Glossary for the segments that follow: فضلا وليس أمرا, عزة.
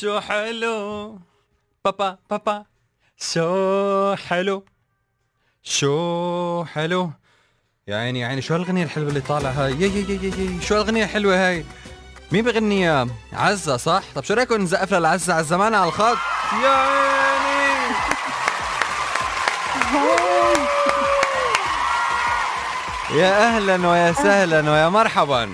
شو حلو بابا بابا شو حلو شو حلو. يا عيني يا عيني شو هالغنية الحلوة اللي طالعة هاي. يي شو هالغنية الحلوة هاي. مين بغنيها؟ عزة صح؟ طب شو رايكم نزقف لها لعزة على الزمان على الخط؟ يا عيني يا اهلا ويا سهلا ويا مرحبا.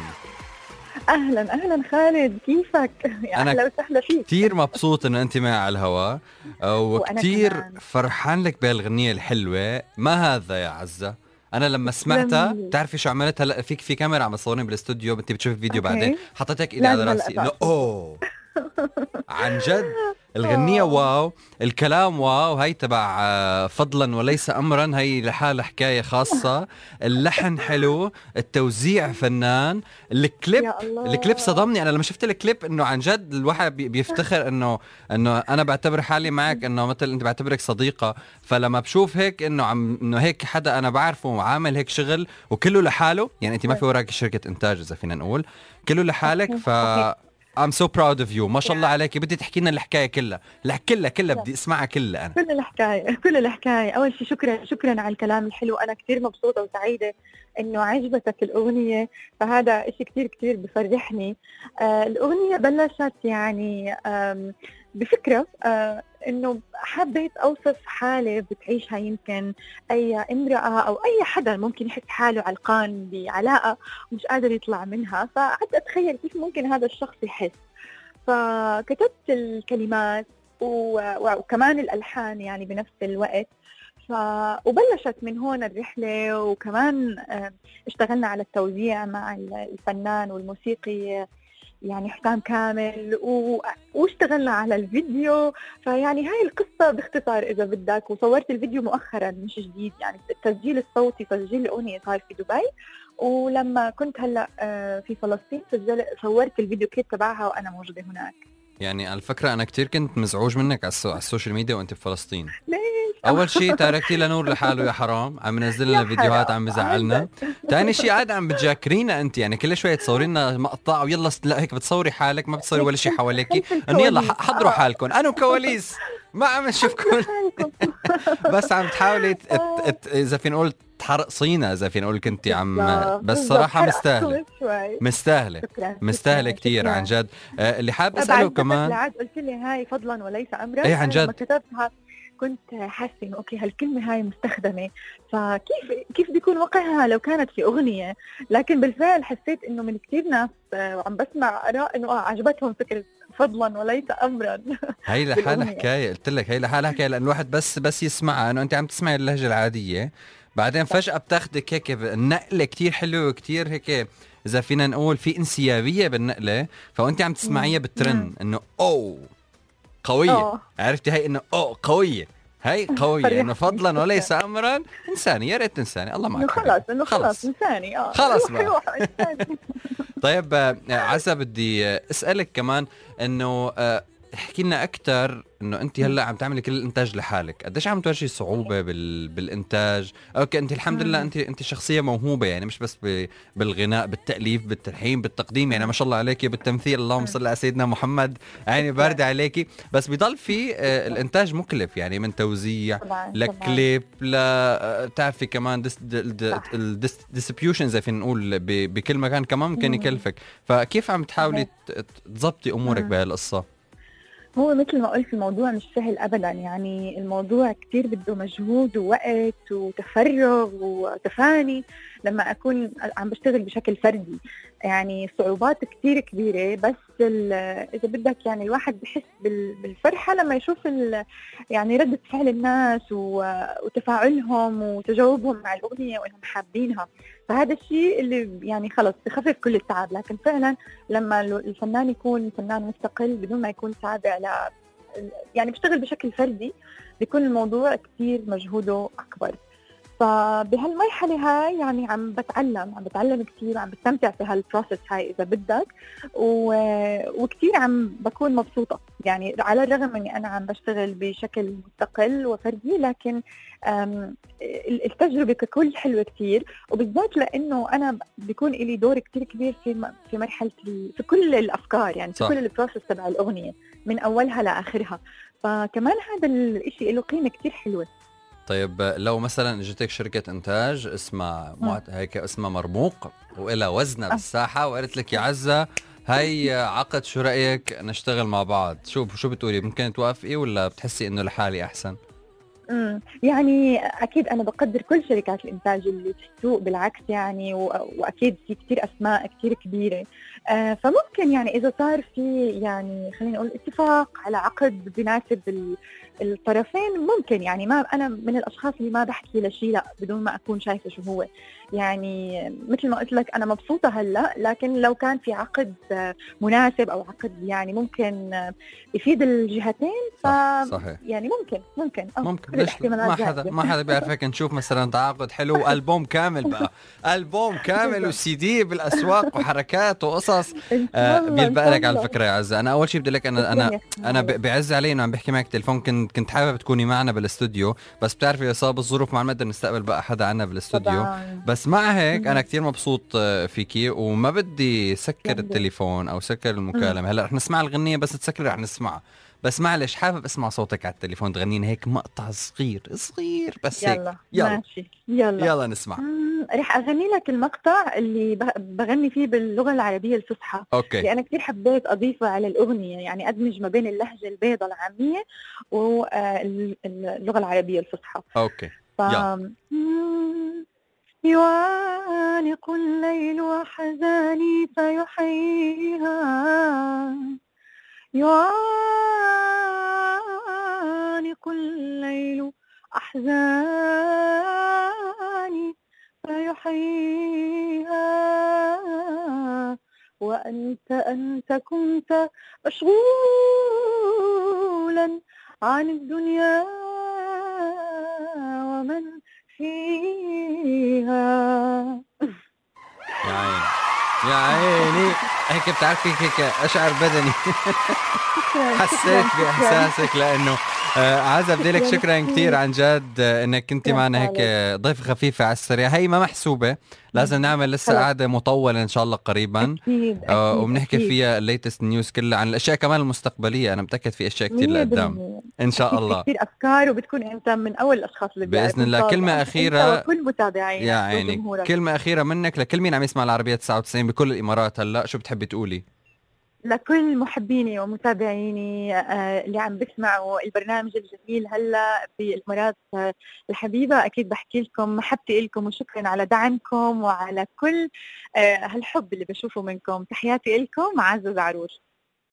اهلا اهلا خالد كيفك؟ يا اهلا وسهلا فيك. كثير مبسوط انه انت معي على الهواء وكثير فرحان لك بهالغنية الحلوة. ما هذا يا عزة؟ انا لما سمعتها بتعرفي شو عملت؟ هلا فيك في كاميرا عم تصورني بالاستوديو، انت بتشوفي الفيديو بعدين، حطيتك ايدي على راسي انه اوه عن جد الغنية واو، الكلام واو. هي تبع فضلا وليس أمرا، هي لحالها حكاية خاصة. اللحن حلو، التوزيع فنان، الكليب صدمني. أنا لما شفت الكليب إنه عن جد الواحد بيفتخر إنه أنا بعتبر حالي معك، إنه مثل أنت بعتبرك صديقة. فلما بشوف هيك إنه هيك حدا أنا بعرفه وعامل هيك شغل وكله لحاله، يعني أنت ما في وراك شركة إنتاج إذا فينا نقول، كله لحالك. ف I'm so proud of you. ما شاء الله عليك. بدي تحكي لنا الحكايه كلها بدي اسمعها كلها. انا كل الحكايه. اول شيء شكرا على الكلام الحلو. انا كثير مبسوطه وسعيده انه عجبتك الاغنيه، فهذا شيء كثير كثير بفرحني. الاغنيه بلشت يعني بفكره انه حبيت اوصف حاله بتعيشها يمكن اي امراه او اي حدا ممكن يحس حاله علقان بعلاقه ومش قادر يطلع منها، فقعدت اتخيل كيف ممكن هذا الشخص يحس. فكتبت الكلمات وكمان الالحان يعني بنفس الوقت، وبلشت من هون الرحله. وكمان اشتغلنا على التوزيع مع الفنان والموسيقي يعني حسام كامل، واشتغلنا على الفيديو. فيعني هاي القصة باختصار إذا بدك. وصورت الفيديو مؤخرا مش جديد، يعني التسجيل الصوتي تسجيل الأغنية صار في دبي، ولما كنت هلأ في فلسطين صورت الفيديو كليب تبعها وأنا موجودة هناك. يعني على الفكرة أنا كتير كنت مزعوج منك على السوشيال ميديا وأنت في فلسطين. أول شيء تركتي لنور لحاله يا حرام، عم نزل لنا فيديوهات عم بزعلنا. ثاني شيء عاد عم بتجاكرينا أنت، يعني كل شوية تصورينا مقطع ويلا هيك بتصوري حالك ما بتصوري ولا شيء حواليكي، إنه يلا حضروا حالكم أنا وكواليس ما عم نشوفكم. بس عم تحاولي إذا فينا نقول تحرقصينا، إذا فينا نقول كنتي عم، بس صراحة مستاهلة كتير عن جد. اللي حابب أسأله كمان عاد قلت لي هاي فضلا وليس أمرا، إيه عن جد كتبتها كنت حاسه انه اوكي هالكلمه هاي مستخدمه، فكيف بيكون وقعها لو كانت في اغنيه. لكن بالفعل حسيت انه من كثير ناس وعم بسمع اراء انه عجبتهم فكره فضلا وليس امرا. هي لحالها حكايه، قلت لك هي لحالها حكايه، لانه الواحد بس يسمعها، انه انت عم تسمعي اللهجه العاديه بعدين فجاه بتاخذك هيك نقله كثير حلوه وكثير هيك اذا فينا نقول في انسيابيه بالنقله، فانت عم تسمعيها بالترن انه اوه قوية. عرفتي هاي انه قوية انه فضلا وليس امرا انساني. يا ريت انساني الله معك. خلص انساني خلص بقى. طيب عزة بدي اسألك كمان انه احكي لنا اكثر انه انت هلا عم تعملي كل الانتاج لحالك، قديش عم تواجهي صعوبه بالانتاج؟ اوكي انت الحمد لله انت شخصيه موهوبه، يعني مش بس بالغناء، بالتاليف، بالتلحين، بالتقديم، يعني ما شاء الله عليكي بالتمثيل. اللهم صل على سيدنا محمد، عيني بارده عليكي. بس بضل في الانتاج مكلف، يعني من توزيع لكليب بتعرفي كمان الديستريبيوشن اذا فينا نقول بكل مكان كمان ممكن يكلفك. فكيف عم تحاولي تضبطي امورك بهالقصه؟ هو مثل ما قلت الموضوع مش سهل أبدا، يعني الموضوع كتير بده مجهود ووقت وتفرغ وتفاني لما أكون عم بشتغل بشكل فردي. يعني صعوبات كتير كبيرة، بس إذا بدك يعني الواحد بحس بالفرحة لما يشوف يعني ردة فعل الناس وتفاعلهم وتجاوبهم مع الأغنية وإنهم حابينها. فهذا الشيء اللي يعني خلص بخفف كل التعب. لكن فعلا لما الفنان يكون فنان مستقل بدون ما يكون تابع يعني بيشتغل بشكل فردي بيكون الموضوع كثير مجهوده أكبر. فبهالمرحلة هاي يعني عم بتعلم كثير وعم بستمتع في هالبروسس هاي إذا بدك، وكثير عم بكون مبسوطة. يعني على الرغم أني أنا عم بشتغل بشكل مستقل وفردي، لكن التجربة ككل حلوة كثير، وبالذات لأنه أنا بيكون إلي دور كثير كبير في مرحلة في كل الأفكار، يعني في كل البروسس تبع الأغنية. من أولها لآخرها، فكمان هذا الشيء له قيمة كتير حلوة. طيب لو مثلا اجتك شركة إنتاج اسمها هيك اسمها مرموق وإلها وزنة بالساحة وقالت لك يا عزة هي عقد، شو رأيك نشتغل مع بعض؟ شو بتقولي، ممكن توافقي ولا بتحسي إنه لحالي أحسن؟ يعني اكيد انا بقدر كل شركات الانتاج اللي في السوق بالعكس يعني، واكيد في كثير اسماء كثير كبيره، فممكن يعني اذا صار في يعني خلينا نقول اتفاق على عقد بيناسب الطرفين ممكن يعني. ما انا من الاشخاص اللي ما بحكي لشيء لا بدون ما اكون شايفه شو هو، يعني مثل ما قلت لك انا مبسوطه هلا، لكن لو كان في عقد مناسب او عقد يعني ممكن يفيد الجهتين ف صحيح. يعني ممكن ما حدا بيعرف هيك. نشوف مثلا تعاقد حلو والبوم كامل بقى، البوم كامل وسي دي بالاسواق وحركات وقصص. بيلبق لك على الفكره يا عزة. انا اول شيء بدي لك انا بعز علي انه عم بحكي معك تليفون، كنت حابب تكوني معنا بالاستوديو، بس بتعرفي اصاب الظروف ما عملنا نستقبل بقى حدا عنا بالاستوديو طبعاً. بس مع هيك انا كتير مبسوط فيكي وما بدي سكر التليفون او سكر المكالمه. هلا رح نسمع الغنيه بس تسكري رح نسمعها، بس معلش حابب اسمع صوتك على التليفون تغنين هيك مقطع صغير بس هيك. يلا ماشي. يلا نسمع. رح اغني لك المقطع اللي بغني فيه باللغه العربيه الفصحى، اللي انا كثير حبيت اضيفه على الاغنيه، يعني ادمج ما بين اللهجه البيضاء العاميه واللغه العربيه الفصحى. اوكي يلا. يعانق الليل وحزاني فيحييها، يعانق الليل أحزاني فيحييها، وأنت كنت مشغولا عن الدنيا ومن فيها. يا عيني هيك بتعرفي هيك اشعر بدني حسيت باحساسك لانه عزة بدي لك شكرا كثير عن جد انك كنتي معنا هيك ضيف خفيفه على السريع. هي ما محسوبه، لازم نعمل لسه قاعده مطوله ان شاء الله قريبا وبنحكي فيها الليتست نيوز كلها عن الاشياء كمان المستقبليه. انا متاكد في اشياء كثير لقدام ان شاء الله، كثير افكار، وبتكون انت من اول الاشخاص اللي باذن الله. كلمه اخيره كل متابعين يا عيني، كلمه اخيره منك لكل مين عم يسمع العربيه 99 بكل الامارات هلا، شو بتحبي تقولي لكل محبيني ومتابعيني اللي عم بسمعوا البرنامج الجميل هلا بالإمارات الحبيبة؟ أكيد بحكي لكم محبتي لكم وشكرا على دعمكم وعلى كل هالحب اللي بشوفه منكم. تحياتي لكم، عزة زعروش.